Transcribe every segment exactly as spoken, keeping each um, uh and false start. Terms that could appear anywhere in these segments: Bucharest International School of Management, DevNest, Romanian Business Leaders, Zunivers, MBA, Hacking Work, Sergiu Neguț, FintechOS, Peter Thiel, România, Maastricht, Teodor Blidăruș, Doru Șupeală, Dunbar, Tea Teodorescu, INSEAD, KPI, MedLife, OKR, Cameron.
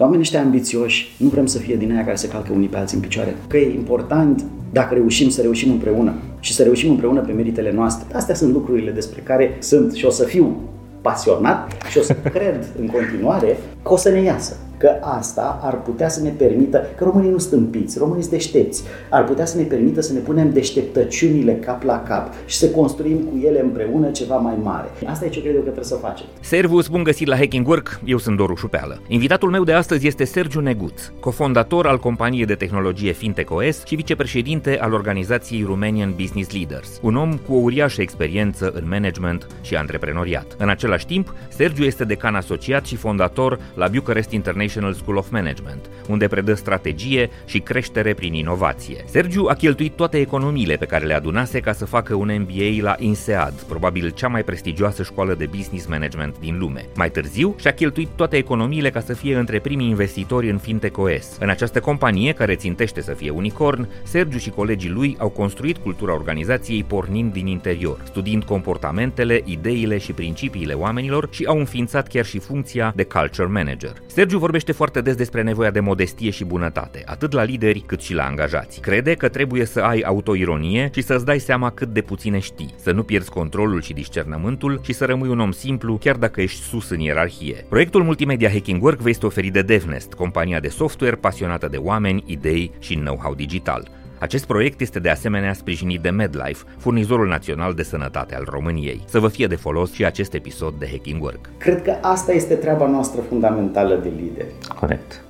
Că oamenii ăștia ambițioși, nu vrem să fie din aia care se calcă unii pe alții în picioare. Că e important, dacă reușim, să reușim împreună și să reușim împreună pe meritele noastre. Astea sunt lucrurile despre care sunt și o să fiu pasionat și o să cred în continuare că o să ne iasă. Că asta ar putea să ne permită, că românii nu stâmpiți, românii sunt deștepți, ar putea să ne permită să ne punem deșteptăciunile cap la cap și să construim cu ele împreună ceva mai mare. Asta e ce cred eu că trebuie să facem. Servus, bun găsit la Hacking Work, eu sunt Doru Șupeală. Invitatul meu de astăzi este Sergiu Neguț, cofondator al companiei de tehnologie FintechOS și vicepreședinte al organizației Romanian Business Leaders, un om cu o uriașă experiență în management și antreprenoriat. În același timp, Sergiu este decan asociat și fondator la Bucharest International School of Management, unde predă strategie și creștere prin inovație. Sergiu a cheltuit toate economiile pe care le adunase ca să facă un M B A la INSEAD, probabil cea mai prestigioasă școală de business management din lume. Mai târziu și-a cheltuit toate economiile ca să fie între primii investitori în FintechOS. În această companie, care țintește să fie unicorn, Sergiu și colegii lui au construit cultura organizației pornind din interior, studiind comportamentele, ideile și principiile oamenilor și au înființat chiar și funcția de culture manager. Sergiu vorbește foarte des despre nevoia de modestie și bunătate, atât la lideri cât și la angajați. Crede că trebuie să ai autoironie și să-ți dai seama cât de puține știi, să nu pierzi controlul și discernământul și să rămâi un om simplu chiar dacă ești sus în ierarhie. Proiectul multimedia Hacking Work vă este oferit de DevNest, compania de software pasionată de oameni, idei și know-how digital. Acest proiect este de asemenea sprijinit de MedLife, furnizorul național de sănătate al României. Să vă fie de folos și acest episod de Hacking Work. Cred că asta este treaba noastră fundamentală de lideri. Corect.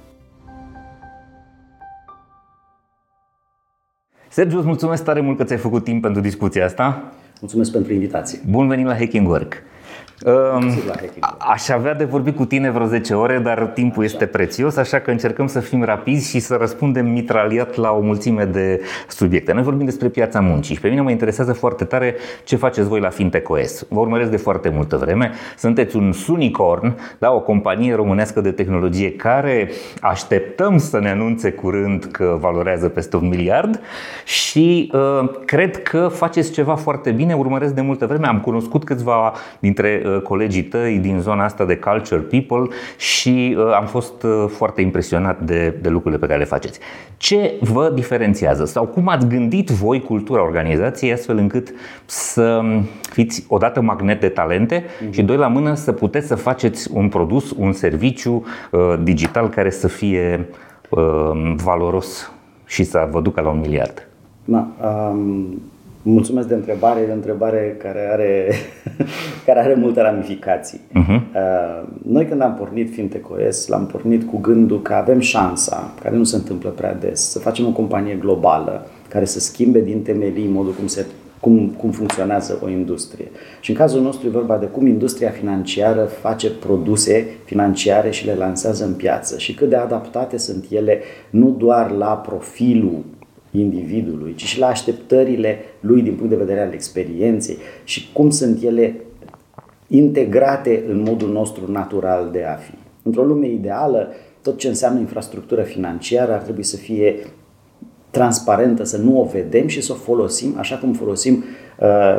Sergiu, îți mulțumesc tare mult că ți-ai făcut timp pentru discuția asta. Mulțumesc pentru invitație. Bun venit la Hacking Work. Um, aș avea de vorbit cu tine vreo zece ore, dar timpul așa este prețios, așa că încercăm să fim rapizi și să răspundem mitraliat la o mulțime de subiecte. Noi vorbim despre piața muncii și pe mine mă interesează foarte tare ce faceți voi la FintechOS. Vă urmăresc de foarte multă vreme. Sunteți un unicorn, da, o companie românească de tehnologie care așteptăm să ne anunțe curând că valorează peste un miliard și uh, cred că faceți ceva foarte bine. Urmăresc de multă vreme. Am cunoscut câțiva dintre colegii tăi din zona asta de culture people și uh, am fost uh, foarte impresionat de, de lucrurile pe care le faceți. Ce vă diferențiază sau cum ați gândit voi cultura organizației astfel încât să fiți odată magnet de talente mm-hmm. și doi la mână să puteți să faceți un produs, un serviciu uh, digital care să fie uh, valoros și să vă ducă la un miliard? Da, um... Mulțumesc de întrebare, de întrebare care are, care are multe ramificații. Uh-huh. Noi când am pornit FintechOS, l-am pornit cu gândul că avem șansa, care nu se întâmplă prea des, să facem o companie globală care să schimbe din temelii modul cum, se, cum, cum funcționează o industrie. Și în cazul nostru e vorba de cum industria financiară face produse financiare și le lansează în piață și cât de adaptate sunt ele nu doar la profilul individului, ci și la așteptările lui din punct de vedere al experienței și cum sunt ele integrate în modul nostru natural de a fi. Într-o lume ideală, tot ce înseamnă infrastructură financiară ar trebui să fie transparentă, să nu o vedem și să o folosim așa cum folosim,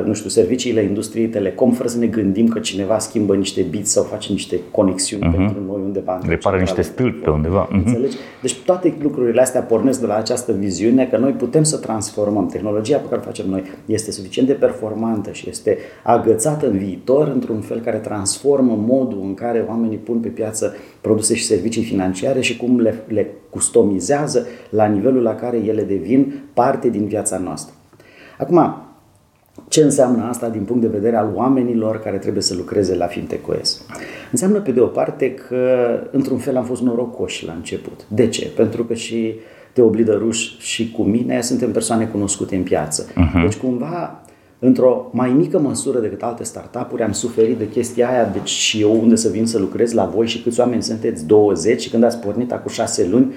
nu știu, serviciile industriei telecom, fără să ne gândim că cineva schimbă niște biți sau face niște conexiuni uh-huh. pentru noi undeva. Repară niște stâlpi pe undeva. Uh-huh. Deci toate lucrurile astea pornesc de la această viziune că noi putem să transformăm. Tehnologia pe care o facem noi este suficient de performantă și este agățată în viitor într-un fel care transformă modul în care oamenii pun pe piață produse și servicii financiare și cum le, le customizează la nivelul la care ele devin parte din viața noastră. Acum, ce înseamnă asta din punct de vedere al oamenilor care trebuie să lucreze la FintechOS? Înseamnă, pe de o parte, că într-un fel am fost norocoși la început. De ce? Pentru că și Teodor Blidăruș și cu mine suntem persoane cunoscute în piață. Uh-huh. Deci, cumva, într-o mai mică măsură decât alte startup-uri, am suferit de chestia aia. Deci și eu unde să vin să lucrez la voi și câți oameni sunteți? douăzeci? Și când ați pornit acum șase luni,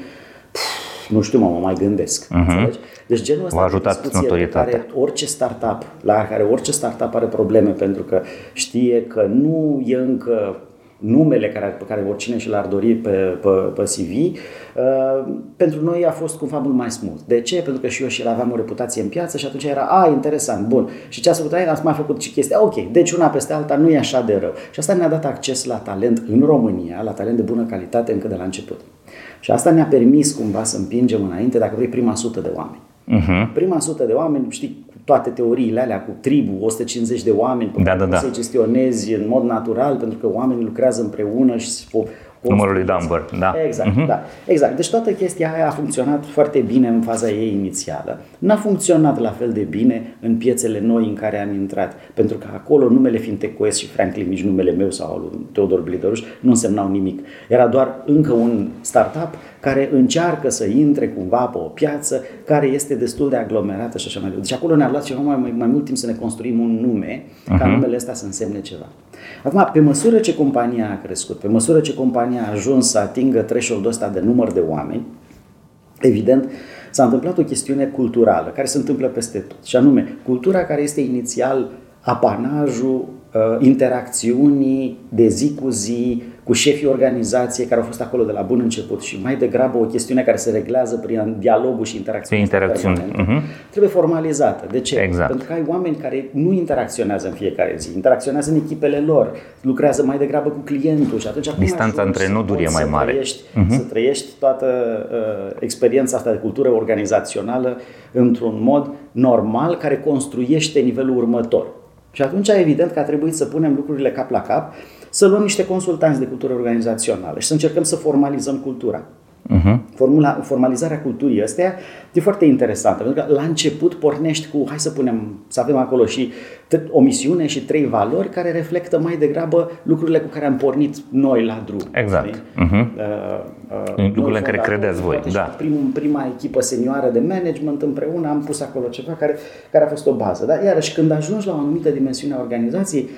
pf, nu știu, mă, mă mai gândesc. Uh-huh. Deci genul ăsta de discuție care orice startup, la care orice startup are probleme pentru că știe că nu e încă numele care, pe care oricine și l-ar dori pe, pe, pe C V, uh, pentru noi a fost cumva mult mai smooth. De ce? Pentru că și eu și el aveam o reputație în piață și atunci era, a, interesant, bun. Și ce a făcut aia, am mai făcut și chestia, ok, deci una peste alta nu e așa de rău. Și asta ne-a dat acces la talent în România, la talent de bună calitate încă de la început. Și asta ne-a permis cumva să împingem înainte, dacă vrei, prima sută de oameni. Uh-huh. Prima sută de oameni, știi, cu toate teoriile alea, cu tribul, o sută cincizeci de oameni, da, da, cum da. să-i gestionezi în mod natural, pentru că oamenii lucrează împreună și o, numărul lui Dunbar, da. Exact, uh-huh. da. Exact. Deci toată chestia aia a funcționat foarte bine în faza ei inițială. N-a funcționat la fel de bine în piețele noi în care am intrat, pentru că acolo numele FintechOS și Franklin, nici numele meu sau al lui Teodor Blidăruș, nu însemnau nimic. Era doar încă un startup care încearcă să intre cumva pe o piață care este destul de aglomerată și așa mai departe. Deci acolo ne-a luat ceva mai, mai, mai mult timp să ne construim un nume, uh-huh. ca numele ăsta să însemne ceva. Acum, pe măsură ce compania a crescut, pe măsură ce compania a ajuns să atingă threshold-ul ăsta de număr de oameni, evident, s-a întâmplat o chestiune culturală, care se întâmplă peste tot, și anume, cultura care este inițial apanajul uh, interacțiunii de zi cu zi, cu șefii organizației care au fost acolo de la bun început și mai degrabă o chestiune care se reglează prin dialogul și interacțiunea permanentă, uh-huh. trebuie formalizată. De ce? Exact. Pentru că ai oameni care nu interacționează în fiecare zi, interacționează în echipele lor, lucrează mai degrabă cu clientul și atunci distanța între noduri e mai mare. Să trăiești, uh-huh. să trăiești toată uh, experiența asta de cultură organizațională într-un mod normal care construiește nivelul următor. Și atunci evident că a trebuit să punem lucrurile cap la cap, să luăm niște consultanți de cultură organizațională și să încercăm să formalizăm cultura. Uh-huh. Formula, formalizarea culturii astea e foarte interesantă, pentru că la început pornești cu, hai să punem, să avem acolo și o misiune și trei valori care reflectă mai degrabă lucrurile cu care am pornit noi la drum. Exact. Uh-huh. Uh, uh, lucrurile în care credeți voi. Da. Prim, prima echipă senioară de management împreună am pus acolo ceva care, care a fost o bază. Dar iarăși când ajungi la o anumită dimensiune a organizației,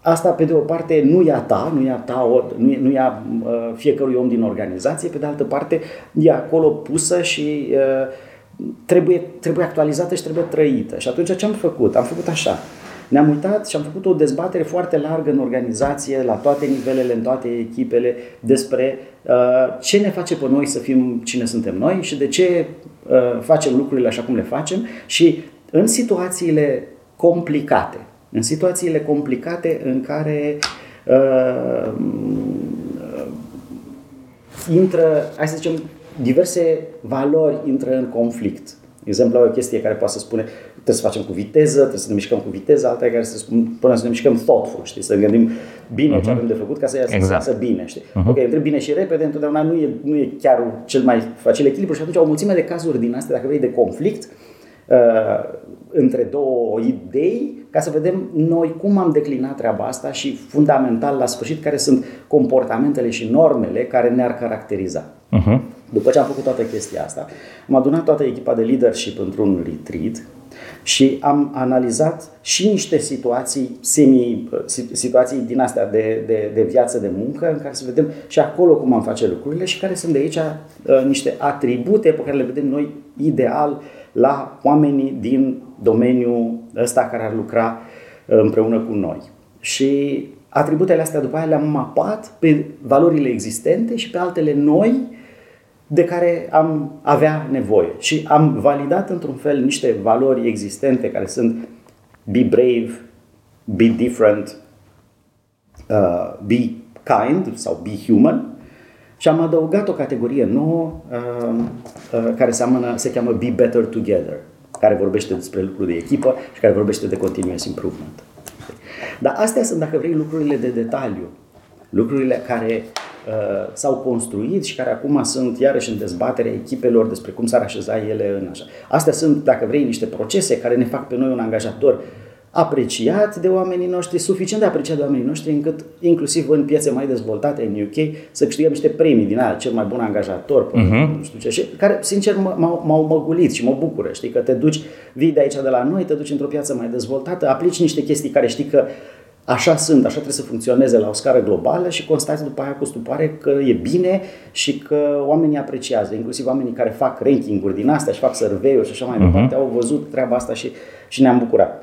asta, pe de o parte, nu e a ta, nu e a ta, nu e a fiecărui om din organizație, pe de altă parte, e acolo pusă și uh, trebuie, trebuie actualizată și trebuie trăită. Și atunci ce am făcut? Am făcut așa. Ne-am uitat și am făcut o dezbatere foarte largă în organizație, la toate nivelele, în toate echipele, despre uh, ce ne face pe noi să fim cine suntem noi și de ce uh, facem lucrurile așa cum le facem și în situațiile complicate. În situațiile complicate în care uh, intră, hai să zicem, diverse valori intră în conflict. De exemplu, o chestie care poate să spune trebuie să facem cu viteză, trebuie să ne mișcăm cu viteză, alta care să spună să ne mișcăm thoughtful, știi, să ne gândim bine uh-huh. ce avem de făcut ca să iasă exact. Bine. Știi? Uh-huh. Ok, între bine și repede, întotdeauna nu e, nu e chiar cel mai facil echilibru și atunci o mulțime de cazuri din astea, dacă vrei, de conflict, Uh, între două idei ca să vedem noi cum am declinat treaba asta și fundamental la sfârșit care sunt comportamentele și normele care ne-ar caracteriza. Uh-huh. După ce am făcut toată chestia asta, am adunat toată echipa de leadership într-un retreat și am analizat și niște situații semi, situații din astea de, de, de viață, de muncă, în care să vedem și acolo cum am face lucrurile și care sunt de aici uh, niște atribute pe care le vedem noi ideal la oamenii din domeniul ăsta care ar lucra împreună cu noi. Și atributele astea după aia le-am mapat pe valorile existente și pe altele noi de care am avea nevoie. Și am validat într-un fel niște valori existente care sunt be brave, be different, uh, be kind sau be human. Și am adăugat o categorie nouă uh, uh, care seamănă, se cheamă Be Better Together, care vorbește despre lucruri de echipă și care vorbește de continuous improvement. Dar astea sunt, dacă vrei, lucrurile de detaliu, lucrurile care uh, s-au construit și care acum sunt iarăși în dezbaterea echipelor despre cum s-ar așeza ele în așa. Astea sunt, dacă vrei, niște procese care ne fac pe noi un angajator apreciat de oamenii noștri, suficient de apreciat de oamenii noștri, încât inclusiv în piețe mai dezvoltate în U K să câștigăm niște premii din alea, cel mai bun angajator, uh-huh. nu știu ce, și care sincer m-au, m-au măgulit și mă bucură, știi, că te duci, vii de aici de la noi, te duci într-o piață mai dezvoltată, aplici niște chestii care știi că așa sunt, așa trebuie să funcționeze la o scară globală și constați după aia cu stupoare că e bine și că oamenii apreciază, inclusiv oamenii care fac ranking-uri din astea și fac survey-uri și așa mai departe, uh-huh. au văzut treaba asta și, și ne-am bucurat.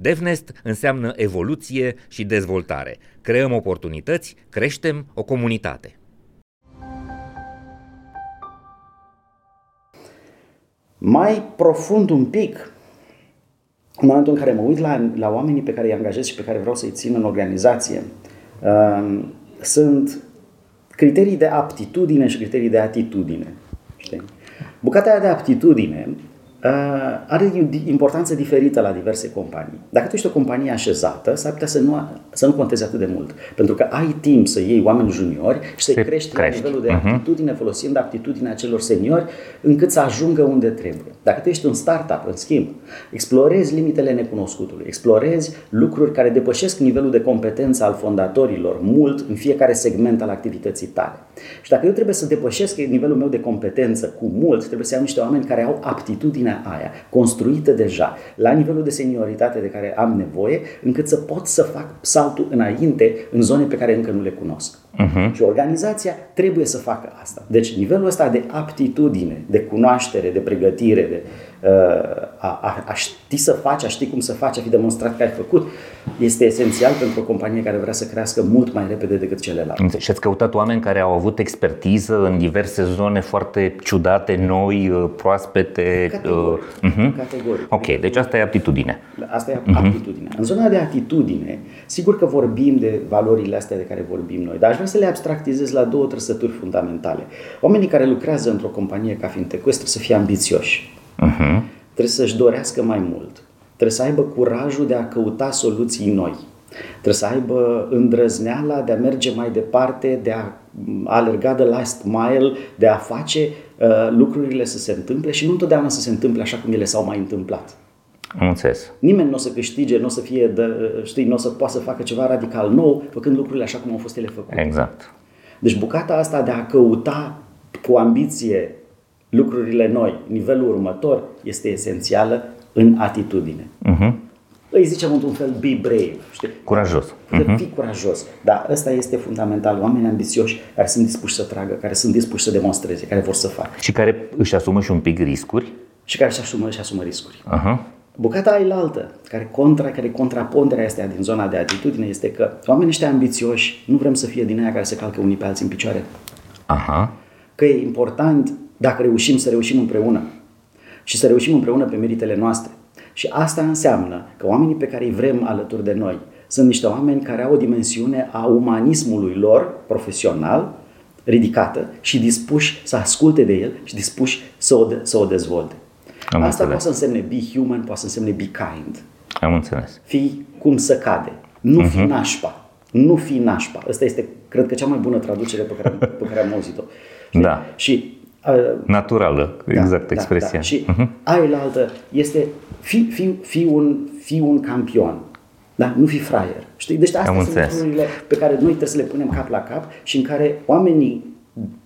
DevNest înseamnă evoluție și dezvoltare. Creăm oportunități, creștem o comunitate. Mai profund un pic, în momentul în care mă uit la, la oamenii pe care îi angajez și pe care vreau să-i țin în organizație, uh, sunt criterii de aptitudine și criterii de atitudine. Știi? Bucata aia de aptitudine uh, are importanță diferită la diverse companii. Dacă tu ești o companie așezată, s-ar putea să nu, să nu conteze atât de mult, pentru că ai timp să iei oameni juniori și să-i crești, crești la nivelul de aptitudine, uh-huh. folosind aptitudinea celor seniori, încât să ajungă unde trebuie. Dacă tu ești un startup, în schimb, explorezi limitele necunoscutului, explorezi lucruri care depășesc nivelul de competență al fondatorilor mult în fiecare segment al activității tale. Și dacă eu trebuie să depășesc nivelul meu de competență cu mult, trebuie să iau niște oameni care au aptitudinea aia, construită deja, la nivelul de senioritate de care am nevoie, încât să pot să fac saltul înainte în zone pe care încă nu le cunosc. Uh-huh. Și organizația trebuie să facă asta. Deci nivelul ăsta de aptitudine, de cunoaștere, de pregătire, de a, a, a ști să faci, a ști cum să faci, a fi demonstrat că ai făcut, este esențial pentru o companie care vrea să crească mult mai repede decât celelalte. Și ați căutat oameni care au avut expertiză în diverse zone foarte ciudate, noi, proaspete. Categoric. Uh-huh. Categoric. Ok, deci asta e aptitudine. Asta e aptitudine. Uh-huh. În zona de atitudine, sigur că vorbim de valorile astea de care vorbim noi, dar aș vrea să le abstractizez la două trăsături fundamentale. Oamenii care lucrează într-o companie ca FintechOS trebuie să fie ambițioși. Uh-huh. Trebuie să-și dorească mai mult. Trebuie să aibă curajul de a căuta soluții noi. Trebuie să aibă îndrăzneala de a merge mai departe, de a alerga de last mile, de a face uh, lucrurile să se întâmple și nu întotdeauna să se întâmple așa cum ele s-au mai întâmplat. Înțeles. Nimeni nu o să câștige, nu o să fie, de, știi, nu o să poată să facă ceva radical nou făcând lucrurile așa cum au fost ele făcute. Exact. Deci bucata asta de a căuta cu ambiție lucrurile noi, nivelul următor, este esențială în atitudine. Uh-huh. Îi zicem într-un fel be brave, știi? Curajos. Uh-huh. Fii curajos. Dar ăsta este fundamental. Oamenii ambițioși care sunt dispuși să tragă, care sunt dispuși să demonstreze, care vor să facă. Și care își asumă și un pic riscuri. Și care își asumă, își asumă riscuri. Uh-huh. Bucata ailaltă, care contra, care contraponderea este din zona de atitudine, este că oamenii ăștia ambițioși nu vrem să fie din aia care se calcă unii pe alții în picioare. Aha. Uh-huh. Că e important dacă reușim să reușim împreună și să reușim împreună pe meritele noastre. Și asta înseamnă că oamenii pe care îi vrem alături de noi sunt niște oameni care au o dimensiune a umanismului lor profesional ridicată și dispuși să asculte de el și dispuși să o, de- să o dezvolte. Am asta înțeles. Poate să însemne be human, poate să însemne be kind. Am înțeles. Fii cum să cade, nu uh-huh. fi nașpa. Nu fi nașpa. Asta este, cred că, cea mai bună traducere pe care, pe care am auzit-o. Da. Și naturală, exact, da, expresia. Da, da. Și uh-huh. aia la altă este fi, fi, fi, un, fi un campion, da? Nu fi fraier. Știi? Deci astea am sunt înțeles. Lucrurile pe care noi trebuie să le punem cap la cap și în care oamenii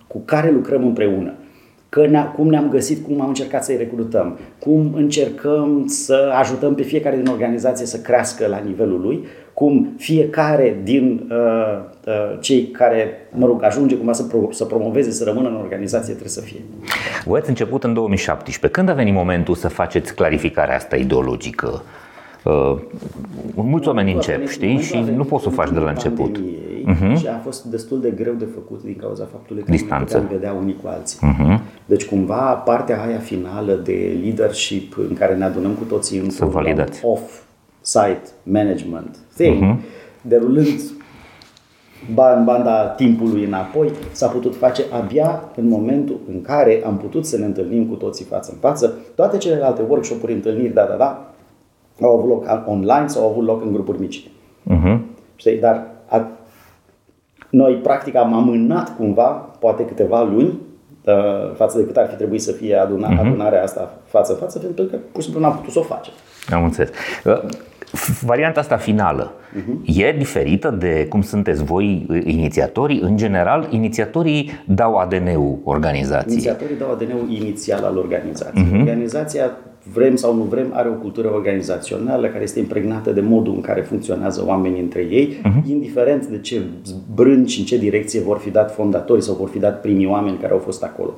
cu care lucrăm împreună, că ne-a, cum ne-am găsit, cum am încercat să-i recrutăm, cum încercăm să ajutăm pe fiecare din organizație să crească la nivelul lui, cum fiecare din uh, uh, cei care, mă rog, ajunge cumva să, pro- să promoveze, să rămână în organizație, trebuie să fie. Voi ați început în două mii șaptesprezece. Când a venit momentul să faceți clarificarea asta ideologică? Uh, mulți oameni încep, știi, și nu poți să faci de la început. Uh-huh. Și a fost destul de greu de făcut din cauza faptului că distanță. Nu puteam vedea unii cu alții. Uh-huh. Deci cumva partea aia finală de leadership în care ne adunăm cu toții într-un off-site management thing, uh-huh. derulând banda timpului înapoi, s-a putut face abia în momentul în care am putut să ne întâlnim cu toții față în față. Toate celelalte workshop-uri, întâlniri, da, da, da, au avut loc online sau au avut loc în grupuri mici. Uh-huh. Știi? Dar a... noi practic am amânat cumva, poate câteva luni, uh, față de cât ar fi trebuit să fie aduna, uh-huh. adunarea asta față-față, pentru că pur și simplu n-am putut să o facem. Am înțeles. varianta asta finală uh-huh. e diferită de cum sunteți voi inițiatorii? În general, inițiatorii dau A D N-ul organizației. Inițiatorii dau A D N-ul inițial al organizației. Uh-huh. Organizația, vrem sau nu vrem, are o cultură organizațională care este impregnată de modul în care funcționează oamenii între ei, uh-huh. indiferent de ce brânci, în ce direcție vor fi dat fondatorii sau vor fi dat primii oameni care au fost acolo.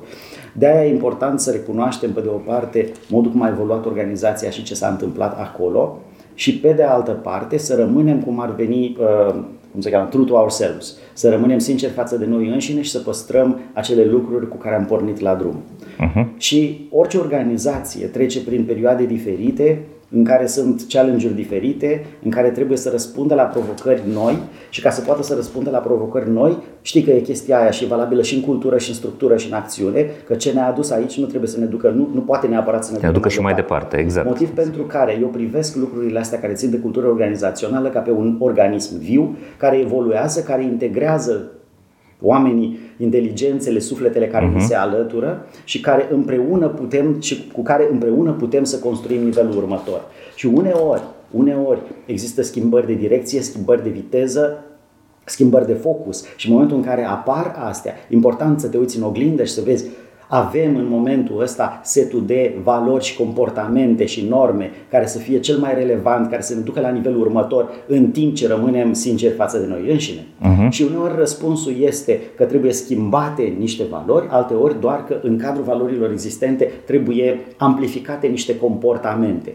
De-aia e important să recunoaștem, pe de o parte, modul cum a evoluat organizația și ce s-a întâmplat acolo, și pe de altă parte să rămânem, cum ar veni, uh, cum se cheamă, true to ourselves, să rămânem sinceri față de noi înșine și să păstrăm acele lucruri cu care am pornit la drum. Uh-huh. Și orice organizație trece prin perioade diferite, în care sunt challenge-uri diferite, în care trebuie să răspundă la provocări noi, și ca să poată să răspundă la provocări noi, știi că e chestia aia și valabilă și în cultură, și în structură, și în acțiune, că ce ne-a adus aici nu trebuie să ne ducă, nu, nu poate neapărat să ne, ne ducă și mai departe. Exact. Motiv pentru care eu privesc lucrurile astea care țin de cultură organizațională ca pe un organism viu, care evoluează, care integrează oamenii, inteligențele, sufletele care ni uh-huh. se alătură și care împreună putem și cu care împreună putem să construim nivelul următor. Și uneori, uneori există schimbări de direcție, schimbări de viteză, schimbări de focus, și în momentul în care apar astea, important să te uiți în oglindă și să vezi: avem în momentul ăsta setul de valori și comportamente și norme care să fie cel mai relevant, care să ne ducă la nivelul următor, în timp ce rămânem sinceri față de noi înșine. Uh-huh. Și uneori răspunsul este că trebuie schimbate niște valori, alteori doar că în cadrul valorilor existente trebuie amplificate niște comportamente.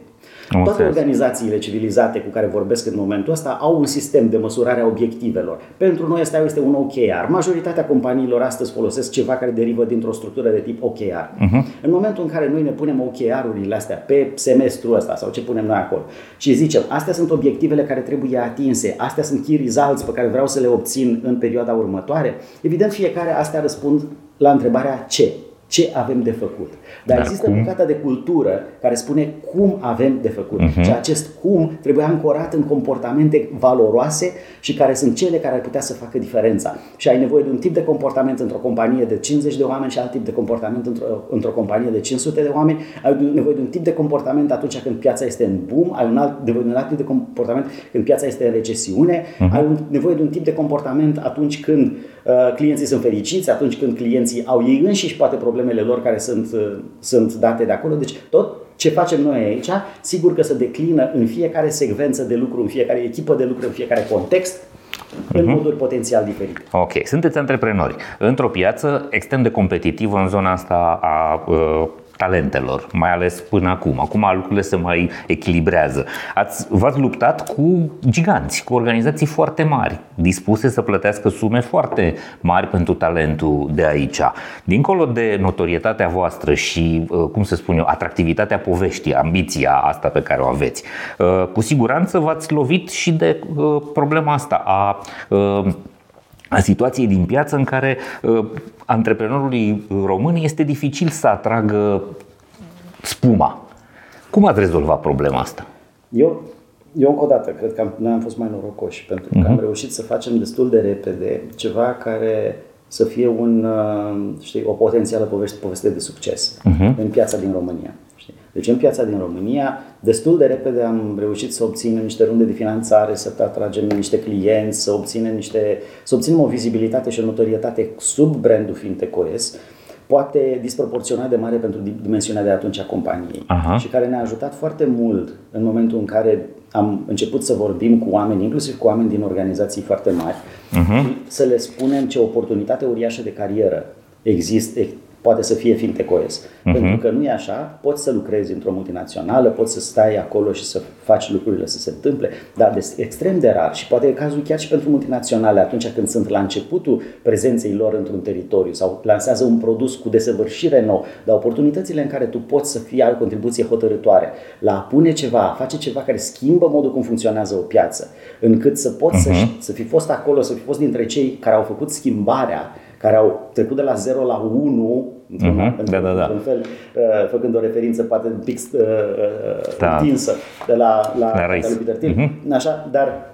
Toate organizațiile civilizate cu care vorbesc în momentul ăsta au un sistem de măsurare a obiectivelor. Pentru noi ăsta este un O K R. Majoritatea companiilor astăzi folosesc ceva care derivă dintr-o structură de tip O K R. Uh-huh. În momentul în care noi ne punem O K R-urile astea pe semestrul ăsta sau ce punem noi acolo și zicem: astea sunt obiectivele care trebuie atinse, astea sunt key results pe care vreau să le obțin în perioada următoare, evident fiecare astea răspund la întrebarea ce. Ce avem de făcut? Dar, Dar există cum? bucata de cultură care spune cum avem de făcut. Uh-huh. Și acest cum trebuie ancorat în comportamente valoroase și care sunt cele care ar putea să facă diferența. Și ai nevoie de un tip de comportament într-o companie de cincizeci de oameni și alt tip de comportament într-o, într-o companie de cinci sute de oameni. Ai nevoie de un tip de comportament atunci când piața este în boom, ai un alt, nevoie de un alt tip de comportament când piața este în recesiune, uh-huh. ai nevoie de un tip de comportament atunci când uh, clienții sunt fericiți, atunci când clienții au ei înșiși poate probleme lor care sunt, sunt date de acolo. Deci tot ce facem noi aici, sigur că se declină în fiecare secvență de lucru, în fiecare echipă de lucru, în fiecare context, în uh-huh. moduri potențial diferite. Ok, sunteți antreprenori într-o piață extrem de competitivă în zona asta a uh, talentelor, mai ales până acum. Acum lucrurile se mai echilibrează. Ați, v-ați luptat cu giganți, cu organizații foarte mari, dispuse să plătească sume foarte mari pentru talentul de aici. Dincolo de notorietatea voastră și, cum se spune, atractivitatea poveștii, ambiția asta pe care o aveți, cu siguranță v-ați lovit și de problema asta a, a situației din piață în care antreprenorului român este dificil să atragă spuma. Cum ați rezolvat problema asta? Eu, eu încă o dată, cred că am, noi am fost mai norocoși, pentru că uh-huh. am reușit să facem destul de repede ceva care să fie un, știi, o potențială poveste, poveste de succes uh-huh. în piața din România. Știi? Deci în piața din România, destul de repede am reușit să obținem niște runde de finanțare, să atragem niște clienți, să obținem, niște, să obținem o vizibilitate și o notorietate sub brandul FintechOS, poate disproporționat de mare pentru dimensiunea de atunci a companiei. Aha. Și care ne-a ajutat foarte mult în momentul în care am început să vorbim cu oameni, inclusiv cu oameni din organizații foarte mari, uh-huh. să le spunem ce oportunitate uriașă de carieră există, poate să fie FintechOS. Uh-huh. Pentru că nu e așa, poți să lucrezi într-o multinațională, poți să stai acolo și să faci lucrurile să se întâmple, dar este extrem de rar și poate e cazul chiar și pentru multinaționale atunci când sunt la începutul prezenței lor într-un teritoriu sau lansează un produs cu desăvârșire nou, dar oportunitățile în care tu poți să fii ai o contribuție hotărâtoare la a pune ceva, a face ceva care schimbă modul cum funcționează o piață, încât să poți uh-huh. să, să fi fost acolo, să fi fost dintre cei care au făcut schimbarea, care au trecut de la zero la unu, uh-huh. în, da, da, da. în fel, uh, făcând o referință poate un pic uh, da. întinsă de la, la, la, la Peter Thiel, uh-huh. așa, dar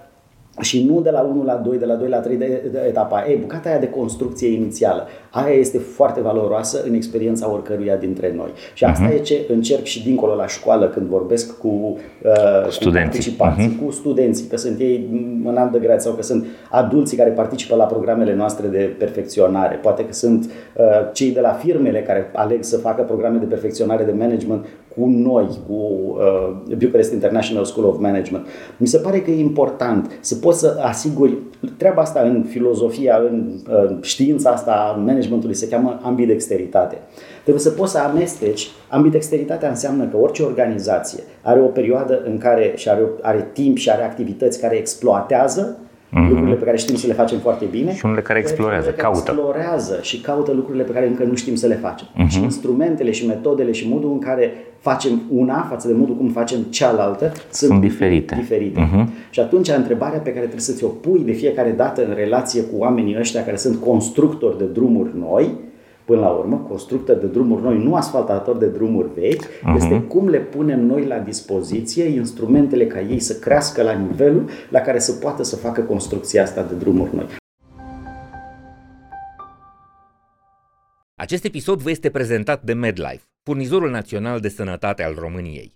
Și nu de la unu la doi, de la doi la trei, de, de etapa A. Bucata aia de construcție inițială, aia este foarte valoroasă în experiența oricăruia dintre noi. Și asta uh-huh. e ce încerc și dincolo la școală, când vorbesc cu, uh, cu participanții, uh-huh. cu studenții, că sunt ei în undergrad sau că sunt adulții care participă la programele noastre de perfecționare. Poate că sunt uh, cei de la firmele care aleg să facă programe de perfecționare de management cu noi, cu uh, Bucharest International School of Management. Mi se pare că e important să poți să asiguri treaba asta în filozofia, în uh, știința asta a managementului, se cheamă ambidexteritate. Trebuie să poți să amesteci. Ambidexteritatea înseamnă că orice organizație are o perioadă în care și are, are timp și are activități care exploatează mm-hmm. lucrurile pe care știm să le facem foarte bine și unele care explorează, care caută. explorează și caută lucrurile pe care încă nu știm să le facem. Mm-hmm. Și instrumentele și metodele și modul în care facem una față de modul cum facem cealaltă sunt, sunt diferite. diferite. Uh-huh. Și atunci întrebarea pe care trebuie să ți-o pui de fiecare dată în relație cu oamenii ăștia care sunt constructori de drumuri noi, până la urmă, constructori de drumuri noi, nu asfaltatori de drumuri vechi, uh-huh. este cum le punem noi la dispoziție instrumentele ca ei să crească la nivelul la care să poată să facă construcția asta de drumuri noi. Acest episod vă este prezentat de MedLife, furnizorul național de sănătate al României.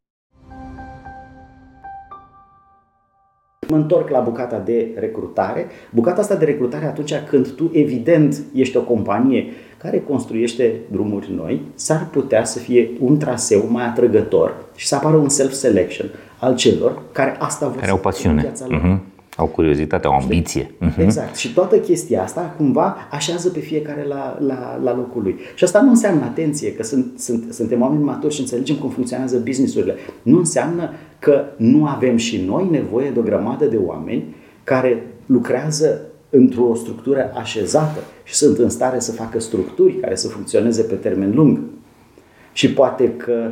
Mă întorc la bucata de recrutare. Bucata asta de recrutare atunci când tu, evident, ești o companie care construiește drumuri noi, s-ar putea să fie un traseu mai atrăgător și să apară un self-selection al celor care asta vor care să facă în viața lor. Uh-huh. Au curiozitate, au ambiție. Uh-huh. Exact. Și toată chestia asta cumva așează pe fiecare la, la, la locul lui. Și asta nu înseamnă, atenție, că sunt, sunt, suntem oameni maturi și înțelegem cum funcționează business-urile. Nu înseamnă că nu avem și noi nevoie de o grămadă de oameni care lucrează într-o structură așezată și sunt în stare să facă structuri care să funcționeze pe termen lung. Și poate că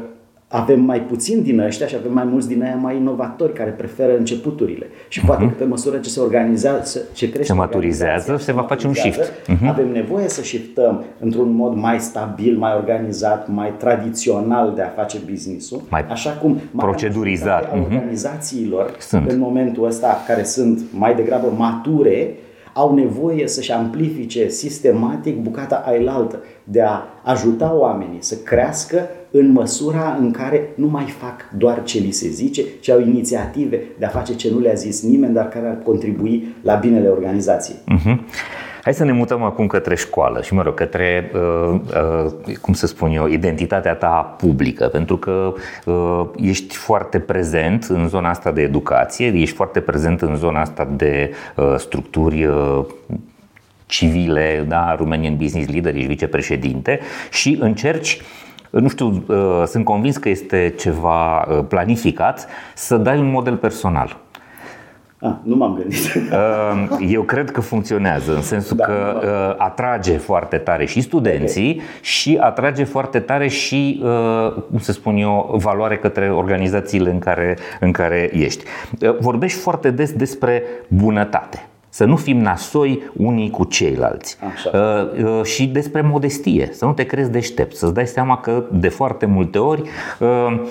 avem mai puțin din ăștia și avem mai mulți din aia mai inovatori care preferă începuturile. Și uh-huh. poate că pe măsură ce se organizează, ce crește, se maturizează, se va face un shift. Uh-huh. Avem nevoie să shiftăm într-un mod mai stabil, mai organizat, mai tradițional de a face business-ul, mai așa cum procedurizat uh-huh. organizațiilor sunt. În momentul ăsta care sunt mai degrabă mature, au nevoie să-și amplifice sistematic bucata ailaltă de a ajuta oamenii să crească în măsura în care nu mai fac doar ce li se zice, ci au inițiative de a face ce nu le-a zis nimeni, dar care ar contribui la binele organizației. Uh-huh. Hai să ne mutăm acum către școală și, mă rog, către, uh, uh, cum să spun eu, identitatea ta publică, pentru că uh, ești foarte prezent în zona asta de educație, ești foarte prezent în zona asta de uh, structuri uh, civile, da, Romanian Business Leaders, ești vicepreședinte și încerci, nu știu, sunt convins că este ceva planificat, să dai un model personal. Ah, nu m-am gândit. Eu cred că funcționează, în sensul da, că atrage foarte tare și studenții okay. și atrage foarte tare și, cum să spun eu, valoare către organizațiile în care, în care ești. Vorbești foarte des despre bunătate. Să nu fim nasoi unii cu ceilalți. Uh, și despre modestie, să nu te crezi deștept, să-ți dai seama că de foarte multe ori uh,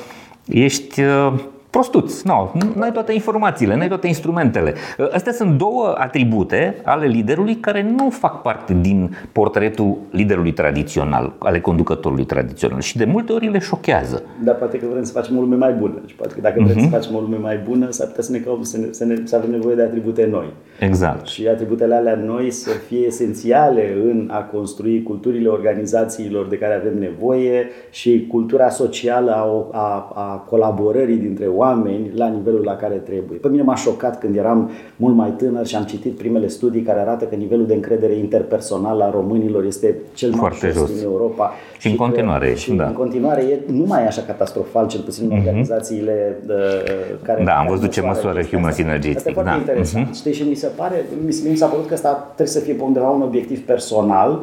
ești uh, prostuț, no, n-ai toate informațiile, n-ai toate instrumentele. Uh, astea sunt două atribute ale liderului care nu fac parte din portretul liderului tradițional, ale conducătorului tradițional și de multe ori le șochează. Dar poate că vrem să facem o lume mai bună. Deci, poate că dacă vrem uh-huh. să facem o lume mai bună, s-ar putea să ne, să, ne, să, ne, să avem nevoie de atribute noi. Exact. Și atributele alea noi să fie esențiale în a construi culturile organizațiilor de care avem nevoie și cultura socială a, a, a colaborării dintre oameni la nivelul la care trebuie. Pe mine m-a șocat când eram mult mai tânăr și am citit primele studii care arată că nivelul de încredere interpersonală a românilor este cel mai jos, jos din Europa. Și, și în continuare. Și da. în continuare e, nu mai e așa catastrofal, cel puțin în mm-hmm. organizațiile uh, care... Da, am văzut ce măsoară Human Synergy. Asta e foarte da. interesant. Mm-hmm. Știi, și mi se pare, mi s-a părut că asta trebuie să fie pe undeva un obiectiv personal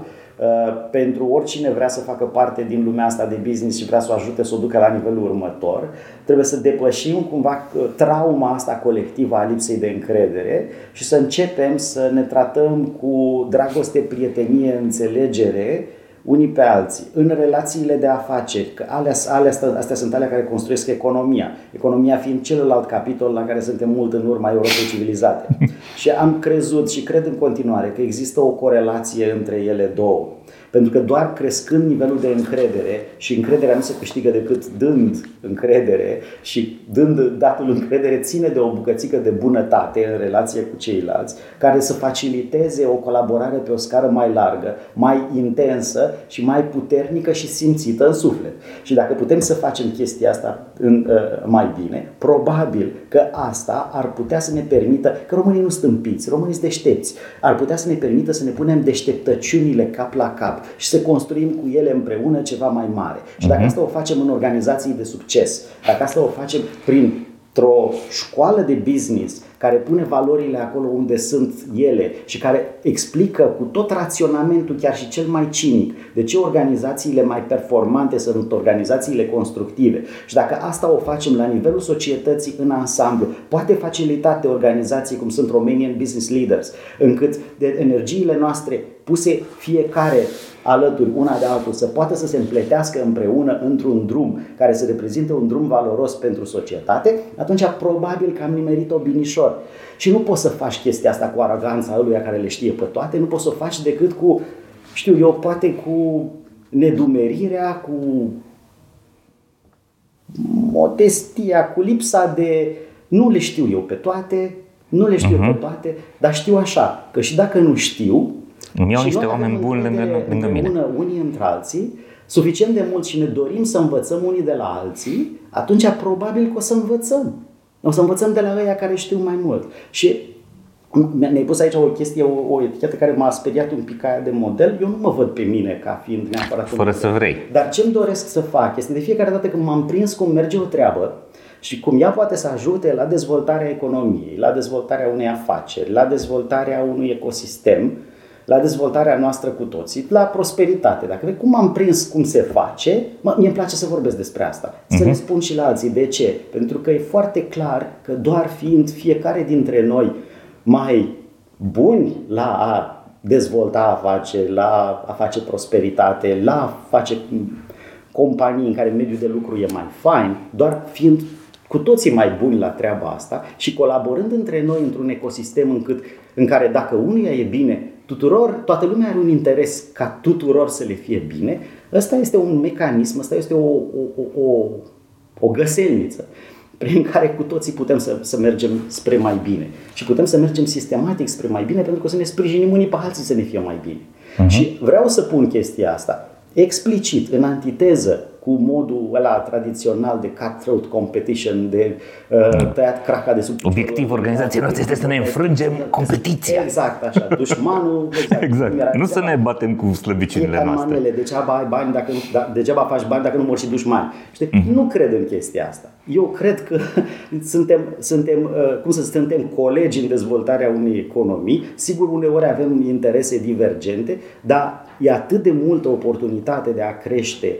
pentru oricine vrea să facă parte din lumea asta de business și vrea să o ajute să o ducă la nivelul următor, trebuie să depășim cumva trauma asta colectivă a lipsei de încredere și să începem să ne tratăm cu dragoste, prietenie, înțelegere unii pe alții, în relațiile de afaceri, că alea, alea, astea sunt alea care construiesc economia, economia fiind celălalt capitol la care suntem mult în urma Europei civilizate. Și am crezut și cred în continuare că există o corelație între ele două, pentru că doar crescând nivelul de încredere, și încrederea nu se câștigă decât dând încredere și dând datul încredere, ține de o bucățică de bunătate în relație cu ceilalți, care să faciliteze o colaborare pe o scară mai largă, mai intensă și mai puternică și simțită în suflet. Și dacă putem să facem chestia asta în, uh, mai bine, probabil că asta ar putea să ne permită, că românii nu stâmpiți, românii sunt deștepți, ar putea să ne permită să ne punem deșteptăciunile cap la cap și să construim cu ele împreună ceva mai mare. Și dacă asta o facem în organizații de succes, dacă asta o facem printr-o școală de business care pune valorile acolo unde sunt ele și care explică cu tot raționamentul, chiar și cel mai cinic, de ce organizațiile mai performante sunt organizațiile constructive. Și dacă asta o facem la nivelul societății în ansamblu, poate facilitate organizații cum sunt Romanian Business Leaders, încât de energiile noastre puse fiecare alături, una de altul, să poată să se împletească împreună într-un drum care să reprezinte un drum valoros pentru societate, atunci probabil că am nimerit-o binișor. Și nu poți să faci chestia asta cu aroganța lui care le știe pe toate, nu poți să o faci decât cu, știu eu, poate cu nedumerirea, cu modestia, cu lipsa de nu le știu eu pe toate, nu le știu uh-huh. pe toate, dar știu așa, că și dacă nu știu, îmi iau niște oameni buni lângă mine. Unii între alții, suficient de mult și ne dorim să învățăm unii de la alții, atunci probabil că o să învățăm. O să învățăm de la ăia care știu mai mult. Și mi-ai pus aici o chestie, o, o etichetă care m-a speriat un pic aia de model. Eu nu mă văd pe mine ca fiind neapărat fără să vrei. Dar ce-mi doresc să fac este de fiecare dată când m-am prins cum merge o treabă și cum ea poate să ajute la dezvoltarea economiei, la dezvoltarea unei afaceri, la dezvoltarea unui ecosistem, la dezvoltarea noastră cu toții, la prosperitate. Dacă vei, cum am prins cum se face, mă, mie îmi place să vorbesc despre asta. Să uh-huh. le spun și la alții. De ce? Pentru că e foarte clar că doar fiind fiecare dintre noi mai buni la a dezvolta afaceri, la a face prosperitate, la a face companii în care mediul de lucru e mai fain, doar fiind cu toții mai buni la treaba asta și colaborând între noi într-un ecosistem încât, în care dacă unuia e bine, tuturor, toată lumea are un interes ca tuturor să le fie bine, ăsta este un mecanism, ăsta este o, o, o, o găselniță prin care cu toții putem să, să mergem spre mai bine. Și putem să mergem sistematic spre mai bine pentru că o să ne sprijinim unii pe alții să ne fie mai bine. Uh-huh. Și vreau să pun chestia asta explicit, în antiteză cu modul ăla tradițional de cutthroat competition, de uh, tăiat craca de sub... Obiectiv organizației noastre este să ne înfrângem competiția. Exact, așa. Dușmanul... Exact. exact. Nu să ne batem cu slăbiciunile noastre. Manele, degeaba ai bani, dacă, da, degeaba faci bani dacă nu mori și dușmani. Știi? Uh-huh. Nu cred în chestia asta. Eu cred că suntem, suntem, cum să suntem colegi în dezvoltarea unei economii. Sigur, uneori avem interese divergente, dar e atât de multă oportunitate de a crește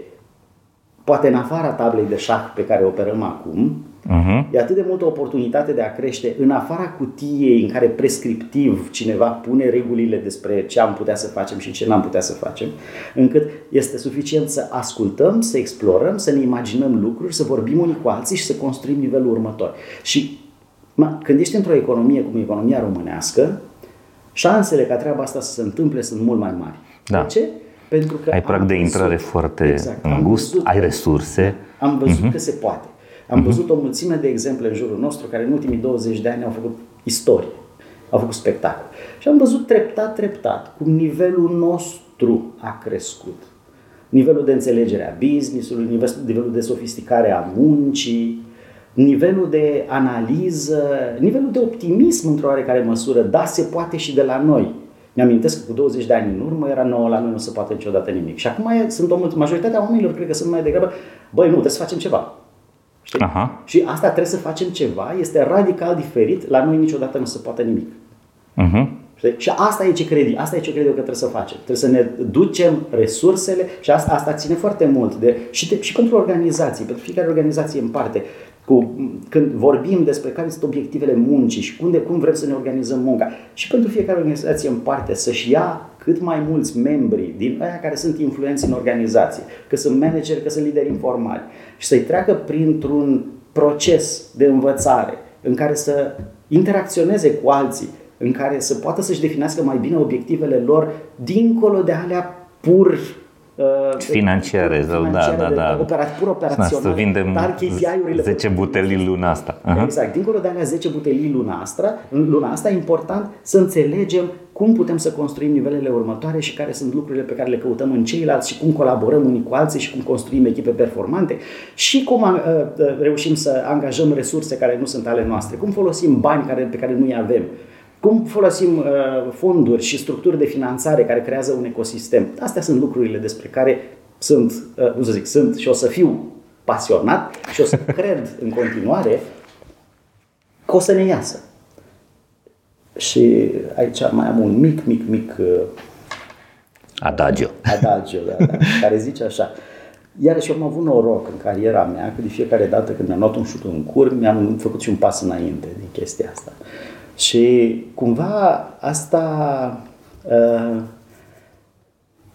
poate în afara tablei de șah pe care operăm acum, uh-huh. e atât de multă oportunitate de a crește în afara cutiei în care prescriptiv cineva pune regulile despre ce am putea să facem și ce n-am putea să facem, încât este suficient să ascultăm, să explorăm, să ne imaginăm lucruri, să vorbim unii cu alții și să construim nivelul următor. Și mă, când ești într-o economie cum economia românească, șansele ca treaba asta să se întâmple sunt mult mai mari. Da. De ce? Pentru că ai prag de intrare văzut, foarte exact, îngust, văzut, ai resurse. Am văzut uh-huh. că se poate. Am uh-huh. văzut o mulțime de exemple în jurul nostru care în ultimii douăzeci de ani au făcut istorie, au făcut spectacol. Și am văzut treptat, treptat, cum nivelul nostru a crescut. Nivelul de înțelegere a business-ului, nivelul de sofisticare a muncii, nivelul de analiză, nivelul de optimism într-o oarecare măsură, dar se poate și de la noi. Mi-amintesc că cu douăzeci de ani în urmă era nouă la noi, nu se poate niciodată nimic. Și acum sunt o mulțime, majoritatea oamenilor cred că sunt mai degrabă, băi, nu, trebuie să facem ceva. Știi? Aha. Și asta trebuie să facem ceva, este radical diferit, la noi niciodată nu se poate nimic. Uh-huh. Știi? Și asta e ce cred eu, asta e ce cred eu că trebuie să facem. Trebuie să ne ducem resursele și asta, asta ține foarte mult de și, de, și pentru organizații, pentru fiecare organizație în parte. Cu, când vorbim despre care sunt obiectivele muncii și unde, cum vrem să ne organizăm munca și pentru fiecare organizație în parte să-și ia cât mai mulți membri din aia care sunt influenți în organizație, că sunt manageri, că sunt lideri informali și să-i treacă printr-un proces de învățare în care să interacționeze cu alții, în care să poată să-și definească mai bine obiectivele lor dincolo de alea pur financiare, financiare da, da, da. Operat, pur operațional, să vindem dar K P I-urile zece butelii luna asta. Uh-huh. Exact, dincolo de alea zece butelii luna asta, luna asta e important să înțelegem cum putem să construim nivelele următoare și care sunt lucrurile pe care le căutăm în ceilalți și cum colaborăm unii cu alții și cum construim echipe performante și cum reușim să angajăm resurse care nu sunt ale noastre, cum folosim bani care, pe care nu îi avem. Cum folosim uh, fonduri și structuri de finanțare care creează un ecosistem. Astea sunt lucrurile despre care sunt, uh, cum să zic, sunt și o să fiu pasionat și o să cred în continuare că o să ne iasă. Și aici mai am un mic, mic, mic uh, adagio, adagio da, da, care zice așa. Iarăși eu am avut noroc în cariera mea că de fiecare dată când mi-am luat un șut în cur, mi-am făcut și un pas înainte din chestia asta. Și cumva asta, uh,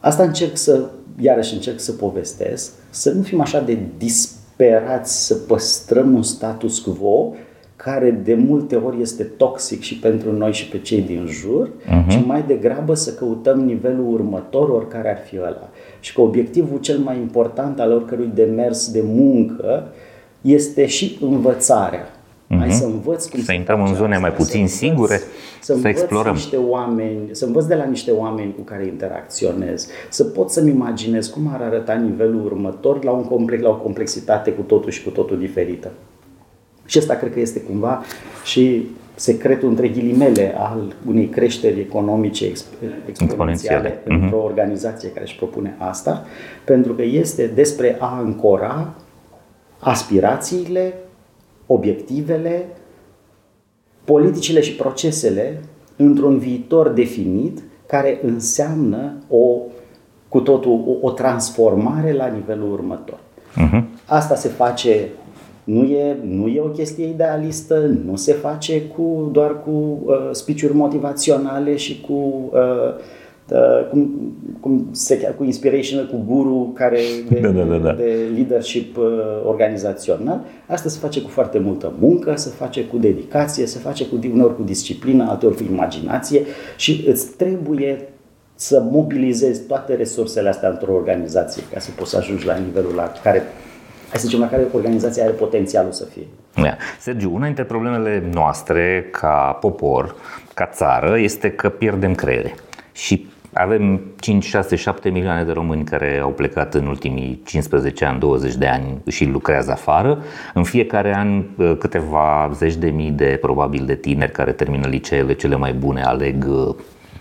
asta încerc să, iarăși încerc să povestesc, să nu fim așa de disperați să păstrăm un status quo care de multe ori este toxic și pentru noi și pe cei din jur, uh-huh. ci mai degrabă să căutăm nivelul următor, oricare ar fi ăla. Și că obiectivul cel mai important al oricărui demers de muncă este și învățarea. Hai să învăț cum să intrăm în zone mai puțin sigure, să, să explorăm. Niște oameni, să învăț de la niște oameni cu care interacționez, să pot să-mi imaginez cum ar arăta nivelul următor la, un complex, la o complexitate cu totul și cu totul diferită. Și asta cred că este cumva și secretul între ghilimele al unei creșteri economice exponențiale într-o uh-huh. organizație care își propune asta, pentru că este despre a ancora aspirațiile, obiectivele, politicile și procesele într-un viitor definit care înseamnă o, cu totul o, o transformare la nivelul următor. Uh-huh. Asta se face, nu e, nu e o chestie idealistă, nu se face cu, doar cu uh, speech-uri motivaționale și cu... Uh, Uh, cum, cum se, cu inspirational, cu guru care de, da, da, da. de leadership uh, organizațional. Asta se face cu foarte multă muncă, se face cu dedicație, se face cu, uneori cu disciplină, alteori cu imaginație și îți trebuie să mobilizezi toate resursele astea într-o organizație ca să poți să ajungi la nivelul la care, hai să zicem, la care organizația are potențialul să fie. Da. Sergiu, una dintre problemele noastre ca popor, ca țară, este că pierdem creiere și avem cinci, șase, șapte milioane de români care au plecat în ultimii cincisprezece ani, douăzeci de ani și lucrează afară. În fiecare an câteva zeci de mii de probabil de tineri care termină liceele cele mai bune aleg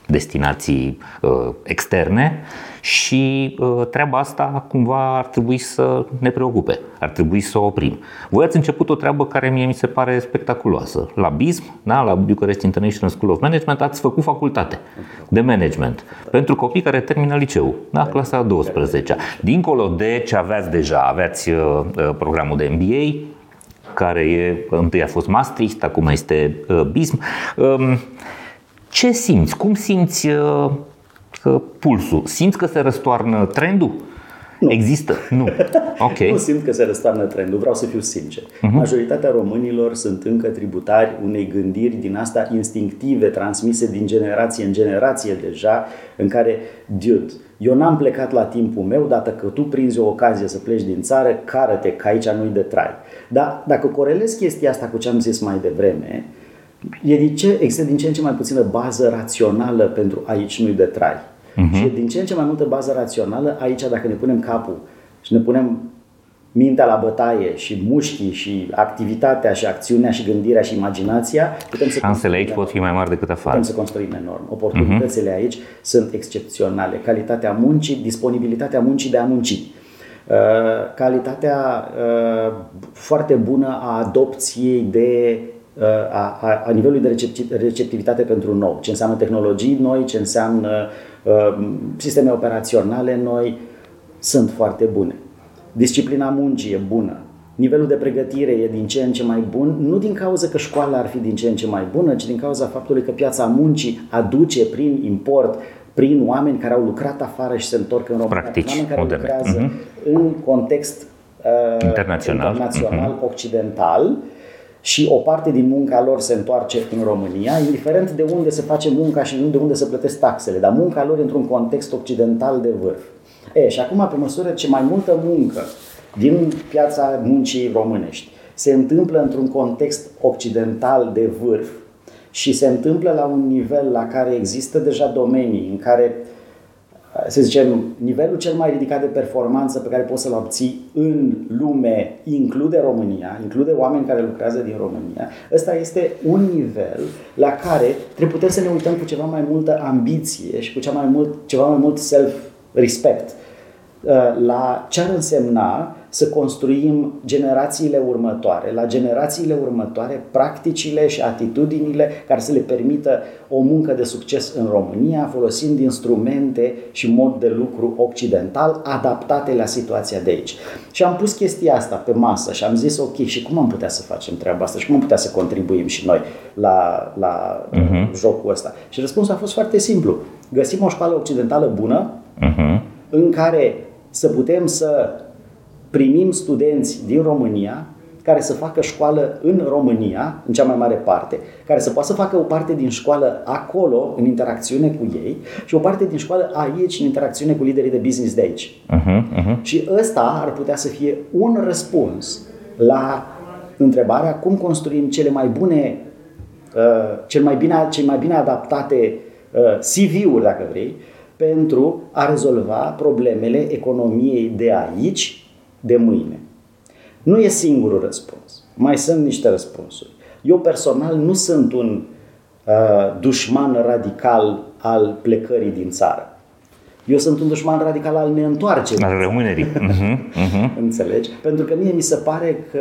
destinații uh, externe și uh, treaba asta cumva ar trebui să ne preocupe, ar trebui să o oprim. Voi ați început o treabă care mie mi se pare spectaculoasă. La B I S M, da, la Bucharest International School of Management, ați făcut facultate de management pentru copii care termină liceul, da, clasa a douăsprezecea. Dincolo de ce aveați deja, aveați uh, programul de M B A, care e, întâi a fost Maastricht, acum este uh, B I S M. Um, Ce simți? Cum simți uh, uh, pulsul? Simți că se răstoarnă trendul? Nu. Există? Nu. Okay. Nu simt că se răstoarnă trendul, vreau să fiu sincer. Uh-huh. Majoritatea românilor sunt încă tributari unei gândiri din asta instinctive, transmise din generație în generație deja, în care, dude, eu n-am plecat la timpul meu, dată că tu prinzi o ocazie să pleci din țară, cară-te, că aici nu-i de trai. Dar dacă corelez chestia asta cu ce am zis mai devreme, E din ce, există din ce în ce mai puțină bază rațională pentru aici nu-i de trai. Uh-huh. Și e din ce în ce mai multă bază rațională aici, dacă ne punem capul și ne punem mintea la bătaie și mușchii și activitatea și acțiunea și gândirea și imaginația, putem să șansele aici pot fi mai mari decât afară. Putem să construim enorm. Oportunitățile uh-huh. aici sunt excepționale. Calitatea muncii, disponibilitatea muncii de a munci. Calitatea foarte bună a adopției de a, a, a nivelului de receptivitate pentru nou. Ce înseamnă tehnologii noi, ce înseamnă uh, sisteme operaționale noi, sunt foarte bune. Disciplina muncii e bună. Nivelul de pregătire e din ce în ce mai bun, nu din cauza că școala ar fi din ce în ce mai bună, ci din cauza faptului că piața muncii aduce prin import, prin oameni care au lucrat afară și se întorc în România, practici, oameni care modele. lucrează uh-huh. în context uh, internațional, internațional uh-huh. occidental, și o parte din munca lor se întoarce în România, indiferent de unde se face munca și de unde se plătesc taxele, dar munca lor într-un context occidental de vârf. E, și acum, pe măsură ce mai multă muncă din piața muncii românești se întâmplă într-un context occidental de vârf și se întâmplă la un nivel la care există deja domenii în care, să zicem, nivelul cel mai ridicat de performanță pe care poți să-l obții în lume include România, include oameni care lucrează din România. Ăsta este un nivel la care trebuie putem să ne uităm cu ceva mai multă ambiție și cu ceva mai mult, ceva mai mult self-respect la ce ar însemna să construim generațiile următoare, la generațiile următoare practicile și atitudinile care să le permită o muncă de succes în România, folosind instrumente și mod de lucru occidental adaptate la situația de aici. Și am pus chestia asta pe masă și am zis, ok, și cum am putea să facem treaba asta și cum am putea să contribuim și noi la, la uh-huh. jocul ăsta? Și răspunsul a fost foarte simplu. Găsim o școală occidentală bună, uh-huh. în care să putem să primim studenți din România care să facă școală în România, în cea mai mare parte, care să poată să facă o parte din școală acolo, în interacțiune cu ei, și o parte din școală aici, în interacțiune cu liderii de business de aici. Uh-huh, uh-huh. Și ăsta ar putea să fie un răspuns la întrebarea cum construim cele mai bune, uh, cel mai bine, cel mai bine adaptate uh, C V-uri, dacă vrei, pentru a rezolva problemele economiei de aici, de mâine. Nu e singurul răspuns. Mai sunt niște răspunsuri. Eu personal nu sunt un uh, dușman radical al plecării din țară. Eu sunt un dușman radical al neîntoarcerii. Al rămânerii. Uh-huh. Uh-huh. Înțelegi? Pentru că mie mi se pare că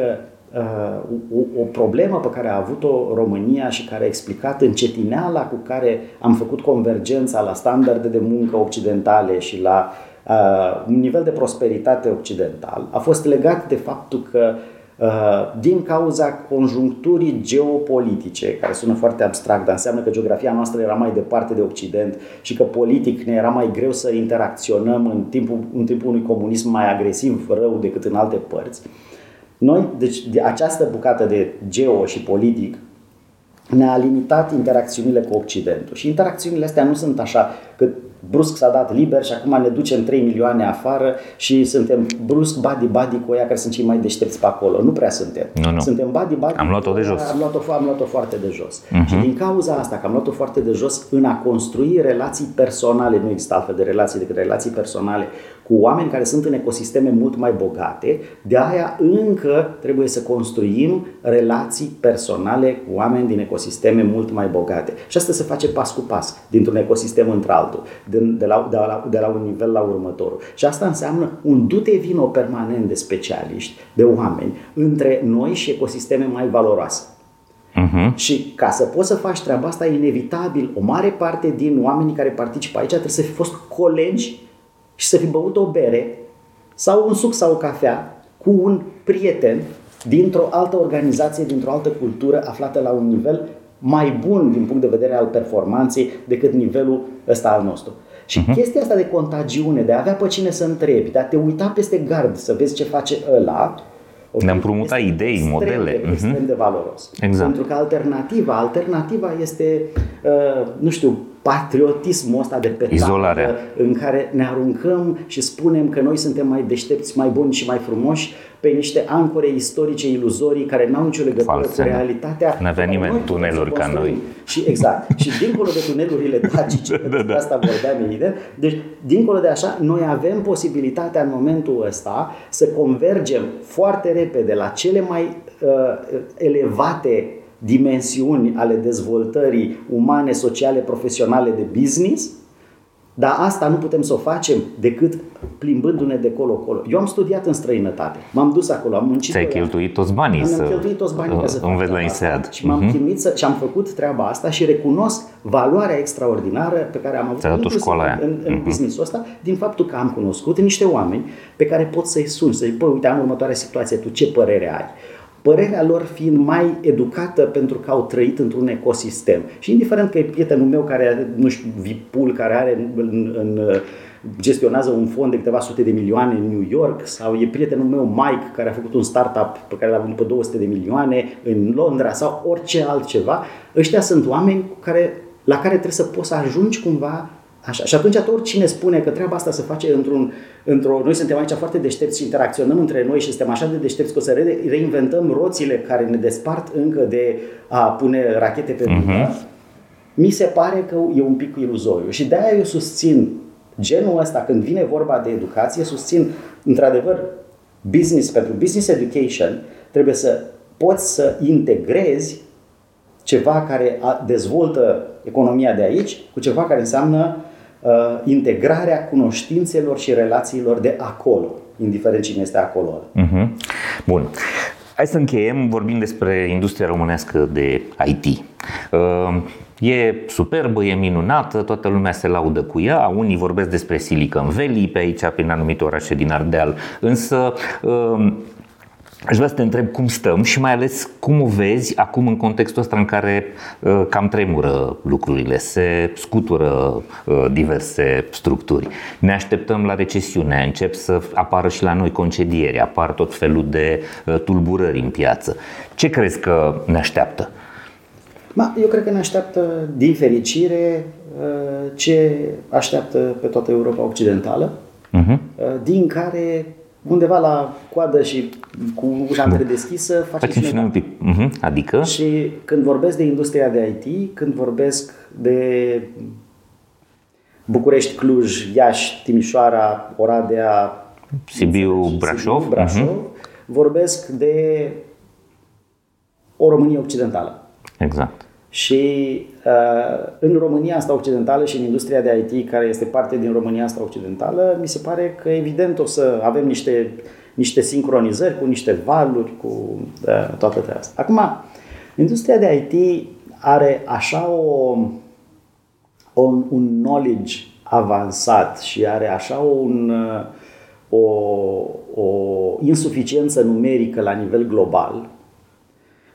Uh, o, o problemă pe care a avut-o România și care a explicat încetineala cu care am făcut convergența la standarde de muncă occidentale și la uh, un nivel de prosperitate occidental, a fost legat de faptul că uh, din cauza conjuncturii geopolitice, care sună foarte abstract, dar înseamnă că geografia noastră era mai departe de Occident și că politic ne era mai greu să interacționăm în timpul, în timpul unui comunism mai agresiv, rău, decât în alte părți. Noi, deci, de această bucată de geo și politic ne-a limitat interacțiunile cu Occidentul. Și interacțiunile astea nu sunt așa că brusc s-a dat liber și acum ne ducem trei milioane afară și suntem brusc body-body cu ăia care sunt cei mai deștepți pe acolo. Nu prea suntem. Nu, nu. Suntem body-body. Am luat-o de jos. Am luat-o, am luat-o foarte de jos. Uh-huh. Și din cauza asta, că am luat-o foarte de jos, în a construi relații personale, nu există altfel de relații decât relații personale, cu oameni care sunt în ecosisteme mult mai bogate, de aia încă trebuie să construim relații personale cu oameni din ecosisteme mult mai bogate. Și asta se face pas cu pas, dintr-un ecosistem într-altul, de, de, la, de, la, de la un nivel la următorul. Și asta înseamnă un du-te vino permanent de specialiști, de oameni, între noi și ecosisteme mai valoroase. Uh-huh. Și ca să poți să faci treaba asta, inevitabil, o mare parte din oamenii care participă aici trebuie să fi fost colegi și să fi băut o bere sau un suc sau o cafea cu un prieten dintr-o altă organizație, dintr-o altă cultură aflată la un nivel mai bun din punct de vedere al performanței decât nivelul ăsta al nostru. Și uh-huh. chestia asta de contagiune, de a avea pe cine să întrebi, de a te uita peste gard să vezi ce face ăla, ne-am împrumutat idei, extrem modele. Este extrem uh-huh. de valoros. Exact. Pentru că alternativa, alternativa este, uh, nu știu, patriotismul ăsta de pe tavă, în care ne aruncăm și spunem că noi suntem mai deștepți, mai buni și mai frumoși pe niște ancore istorice iluzorii care n-au nicio legătură False, cu realitatea. N-avea nimeni tuneluri ca noi. Și exact. Și dincolo de tunelurile tragice, da, da, da. Asta vorbeam evident. Deci, dincolo de așa, noi avem posibilitatea în momentul ăsta să convergem foarte repede la cele mai uh, elevate dimensiuni ale dezvoltării umane, sociale, profesionale de business Dar asta nu putem să o facem decât plimbându-ne de colo-colo. Eu am studiat în străinătate, m-am dus acolo, am muncit. Ți-ai cheltuit toți banii să, cheltuit toți banii să înveți la INSEAD. Și m-am chinuit să, și am făcut treaba asta și recunosc valoarea extraordinară pe care am avut în, în uh-huh. business-ul ăsta, din faptul că am cunoscut niște oameni pe care pot să-i suni, să-i păi, uite, am următoarea situație, tu ce părere ai? Părerea lor fiind mai educată pentru că au trăit într-un ecosistem. Și indiferent că e prietenul meu care are, nu știu, vipul care are în, în, gestionează un fond de câteva sute de milioane în New York sau e prietenul meu Mike care a făcut un startup pe care l-a vândut pe două sute de milioane în Londra sau orice altceva, ăștia sunt oameni care, la care trebuie să poți să ajungi cumva. Așa. Și atunci oricine spune că treaba asta se face într-un, într-o... Noi suntem aici foarte deștepți și interacționăm între noi și suntem așa de deștepți că o să re- reinventăm roțile care ne despart încă de a pune rachete pe mână. Uh-huh. Mi se pare că e un pic iluzoriu și de-aia eu susțin genul ăsta când vine vorba de educație, susțin într-adevăr business, pentru business education trebuie să poți să integrezi ceva care dezvoltă economia de aici cu ceva care înseamnă uh, integrarea cunoștințelor și relațiilor de acolo, indiferent cine este acolo. Mm-hmm. Bun. Hai să încheiem vorbind despre industria românească de I T. Uh, E superbă, e minunată, toată lumea se laudă cu ea, unii vorbesc despre Silicon Valley pe aici, prin anumite orașe din Ardeal, însă uh, aș vrea să te întreb cum stăm și mai ales cum o vezi acum în contextul ăsta în care uh, cam tremură lucrurile, se scutură uh, diverse structuri. Ne așteptăm la recesiune, încep să apară și la noi concedieri, apar tot felul de uh, tulburări în piață. Ce crezi că ne așteaptă? Ma, eu cred că ne așteaptă, din fericire, uh, ce așteaptă pe toată Europa Occidentală, uh-huh. uh, din care... Undeva la coadă și cu ușa întredeschisă facem și noi un pic. Uh-huh. Adică? Și când vorbesc de industria de I T, când vorbesc de București, Cluj, Iași, Timișoara, Oradea, Sibiu, Brașov, Sibiu, Brașov uh-huh. vorbesc de o Românie occidentală. Exact. Și uh, în România asta occidentală și în industria de I T care este parte din România asta occidentală, mi se pare că evident o să avem niște, niște sincronizări cu niște valuri, cu uh, toate astea. Acum, industria de I T are așa o, o, un knowledge avansat și are așa un, o, o insuficiență numerică la nivel global,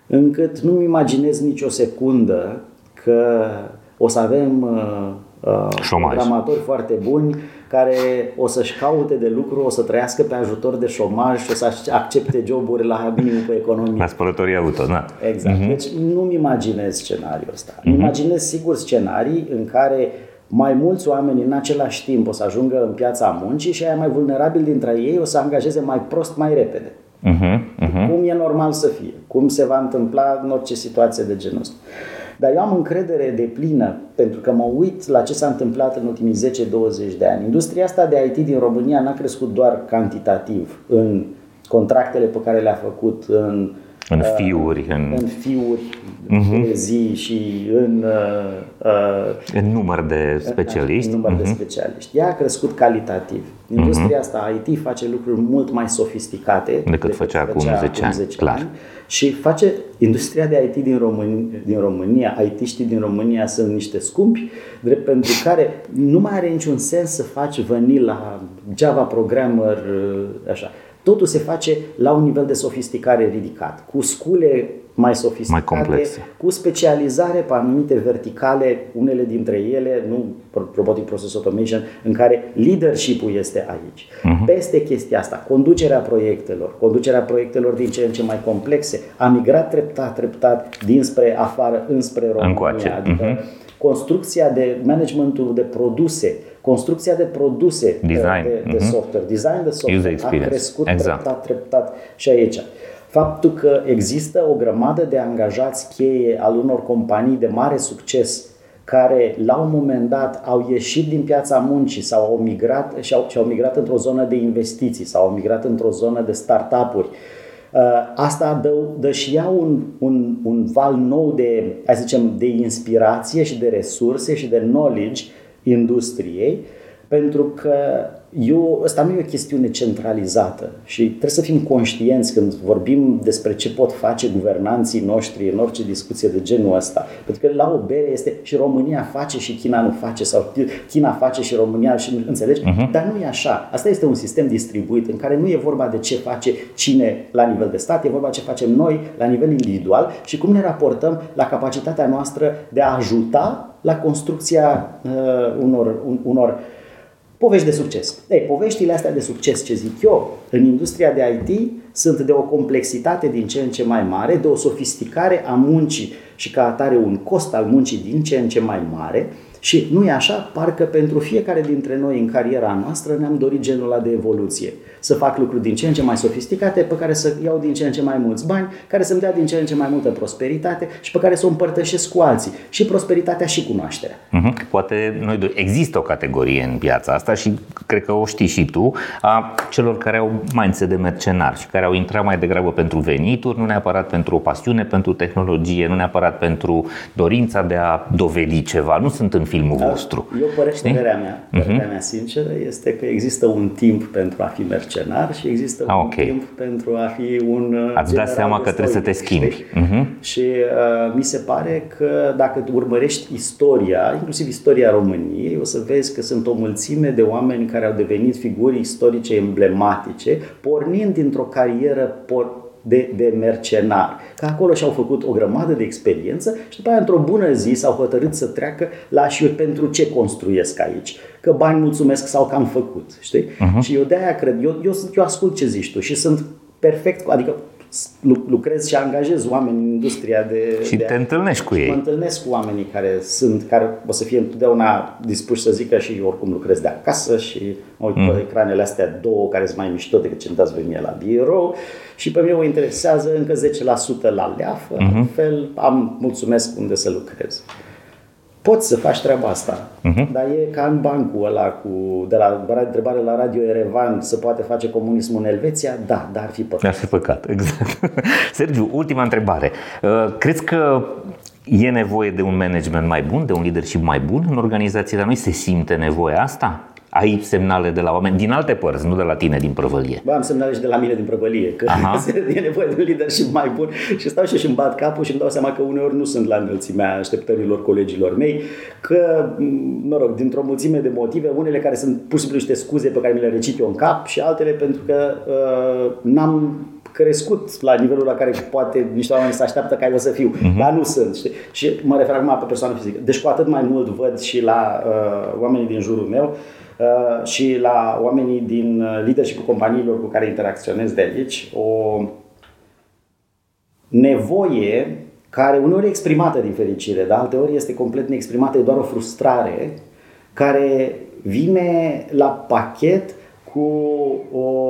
încât nu-mi imaginez nicio secundă că o să avem uh, programatori foarte buni care o să-și caute de lucru, o să trăiască pe ajutor de șomaj și o să accepte joburi la minimul pe economie. La spălătorie auto, da. Exact. Uh-huh. Deci nu-mi imaginez scenariul ăsta. Uh-huh. Imaginez sigur scenarii în care mai mulți oameni în același timp o să ajungă în piața muncii și aia mai vulnerabil dintre ei o să angajeze mai prost, mai repede. Uh-huh, uh-huh. Cum e normal să fie, cum se va întâmpla în orice situație de genul ăsta. Dar eu am încredere deplină, pentru că mă uit la ce s-a întâmplat în ultimii zece douăzeci de ani. Industria asta de I T din România n-a crescut doar cantitativ în contractele pe care le-a făcut, în, în fiuri, în, în fiuri uh-huh. pe zi și în, uh, uh, în număr de specialiști. În, în număr uh-huh. de specialiști. Ea a crescut calitativ. Industria asta I T face lucruri mult mai sofisticate decât, decât făcea acum zece ani, clar. Ani și face industria de I T din România, din România, I T-știi din România sunt niște scumpi, drept pentru care nu mai are niciun sens să faci vanilla, Java programmer, așa. Totul se face la un nivel de sofisticare ridicat, cu scule mai sofisticate, mai complexe, cu specializare pe anumite verticale, unele dintre ele, nu robotic process automation, în care leadership-ul este aici. Uh-huh. Peste chestia asta, conducerea proiectelor, conducerea proiectelor din ce în ce mai complexe, a migrat treptat, treptat, dinspre afară, înspre România, încoace. Adică uh-huh. construcția de managementul de produse, construcția de produse design. de, de uh-huh. software, design de software a crescut exact. treptat, treptat și aici. Faptul că există o grămadă de angajați cheie al unor companii de mare succes care la un moment dat au ieșit din piața muncii sau au migrat și au, și au migrat într-o zonă de investiții sau au migrat într-o zonă de startup-uri. Asta dă, dă și ea un, un, un val nou de, hai să zicem, de inspirație și de resurse și de knowledge industriei, pentru că eu, asta nu e o chestiune centralizată și trebuie să fim conștienți când vorbim despre ce pot face guvernanții noștri în orice discuție de genul ăsta. Pentru că la o bere este și România face și China nu face sau China face și România și nu înțelegi, uh-huh. Dar nu e așa. Asta este un sistem distribuit în care nu e vorba de ce face cine la nivel de stat, e vorba ce facem noi la nivel individual și cum ne raportăm la capacitatea noastră de a ajuta la construcția uh, unor, un, unor povești de succes. Ei, poveștile astea de succes, ce zic eu, în industria de I T sunt de o complexitate din ce în ce mai mare, de o sofisticare a muncii și ca atare un cost al muncii din ce în ce mai mare și nu e așa, parcă pentru fiecare dintre noi în cariera noastră ne-am dorit genul ăla de evoluție. Să fac lucruri din ce în ce mai sofisticate, pe care să iau din ce în ce mai mulți bani, care să-mi dea din ce în ce mai multă prosperitate și pe care să o împărtășesc cu alții. Și prosperitatea și cunoașterea. Uh-huh. Poate noi doi. Există o categorie în piața asta și cred că o știi și tu, a celor care au mindset de mercenar și care au intrat mai degrabă pentru venituri, nu neapărat pentru o pasiune, pentru tehnologie, nu neapărat pentru dorința de a dovedi ceva. Nu sunt în filmul da, vostru. Eu părerea mea, părerea uh-huh. mea sinceră este că există un timp pentru a fi mercenar. Și există ah, okay. un timp pentru a fi un... Ați dat seama că trebuie să te schimbi. Uh-huh. Și uh, mi se pare că dacă urmărești istoria, inclusiv istoria României, o să vezi că sunt o mulțime de oameni care au devenit figuri istorice emblematice, pornind dintr-o carieră por- de, de mercenar. Că acolo și-au făcut o grămadă de experiență și după aia, într-o bună zi, s-au hotărât să treacă la și eu pentru ce construiesc aici. Că bani mulțumesc sau că am făcut, știi? Uh-huh. Și eu de-aia cred, eu, eu, eu ascult ce zici tu și sunt perfect, adică lucrez și angajez oameni în industria de... Și de te a... întâlnești cu și ei. Mă întâlnesc cu oamenii care sunt, care o să fie întotdeauna dispuși să zică și eu oricum lucrez de acasă și mă uit mm. pe ecranele astea două care sunt mai mișto decât ce-mi dați voi mie la birou și pe mine mă interesează încă zece la sută la leafă, mm-hmm. în fel am mulțumesc unde să lucrez. Poți să faci treaba asta, uh-huh. dar e ca în bancul ăla cu, de la întrebare la Radio Erevan, se poate face comunismul în Elveția? Da, dar ar fi păcat. Ar fi păcat, exact. Sergiu, ultima întrebare. Crezi că e nevoie de un management mai bun, de un leadership mai bun în organizație? Dar noi se simte nevoia asta? Ai semnale de la oameni din alte părți, nu de la tine din prăvălie. Bă, am semnale și de la mine din prăvălie, că e nevoie de un leadership mai bun și stau și îmi bat capul și îmi dau seama că uneori nu sunt la înălțimea așteptărilor colegilor mei, că, mă rog, dintr-o mulțime de motive, unele care sunt pur și simplu niște scuze pe care mi le recit eu în cap și altele pentru că uh, n-am crescut la nivelul la care poate niște oameni se așteaptă ca eu să fiu, uh-huh. dar nu sunt. Știi? Și mă refer acum pe persoană fizică. Deci cu atât mai mult văd și la uh, oamenii din jurul meu uh, și la oamenii din leadership-ul companiilor cu care interacționez de aici o nevoie care uneori e exprimată din fericire, dar alteori este complet neexprimată, e doar o frustrare care vine la pachet cu o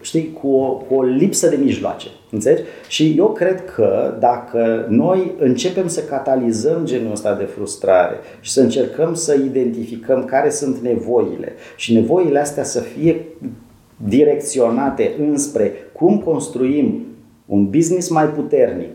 știi, cu o, cu o lipsă de mijloace. Înțelegi? Și eu cred că dacă noi începem să catalizăm genul ăsta de frustrare și să încercăm să identificăm care sunt nevoile și nevoile astea să fie direcționate înspre cum construim un business mai puternic,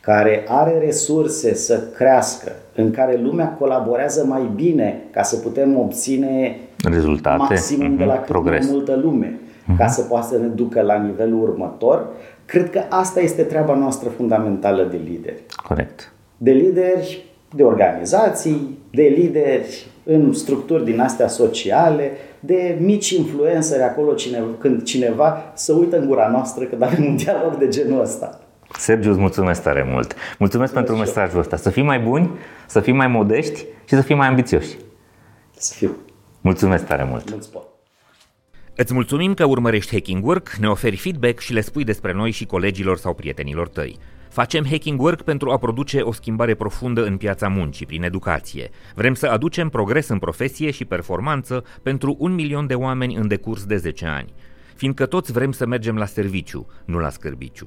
care are resurse să crească, în care lumea colaborează mai bine ca să putem obține rezultate, maximum mm-hmm, de la cât mai multă lume. Ca să poată să ne ducă la nivelul următor, cred că asta este treaba noastră fundamentală de lideri. Corect. De lideri, de organizații, de lideri în structuri din astea sociale, de mici influenceri acolo cine, când cineva se uită în gura noastră când avem un dialog de genul ăsta. Sergiu, îți mulțumesc tare mult. Mulțumesc, mulțumesc pentru eu. Mesajul ăsta. Să fii mai buni, să fii mai modești și să fii mai ambițioși. Să fiu. Mulțumesc tare mult. Mulțumesc. Îți mulțumim că urmărești Hacking Work, ne oferi feedback și le spui despre noi și colegilor sau prietenilor tăi. Facem Hacking Work pentru a produce o schimbare profundă în piața muncii, prin educație. Vrem să aducem progres în profesie și performanță pentru un milion de oameni în decurs de zece ani. Fiindcă toți vrem să mergem la serviciu, nu la scârbiciu.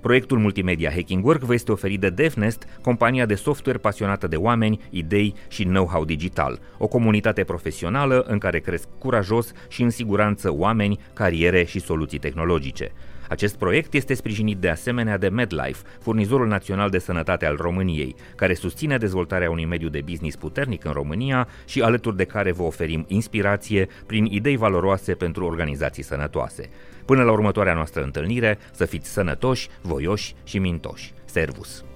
Proiectul multimedia Hacking Work vă este oferit de DevNest, compania de software pasionată de oameni, idei și know-how digital, o comunitate profesională în care cresc curajos și în siguranță oameni, cariere și soluții tehnologice. Acest proiect este sprijinit de asemenea de MedLife, furnizorul național de sănătate al României, care susține dezvoltarea unui mediu de business puternic în România și alături de care vă oferim inspirație prin idei valoroase pentru organizații sănătoase. Până la următoarea noastră întâlnire, să fiți sănătoși, voioși și mintoși. Servus!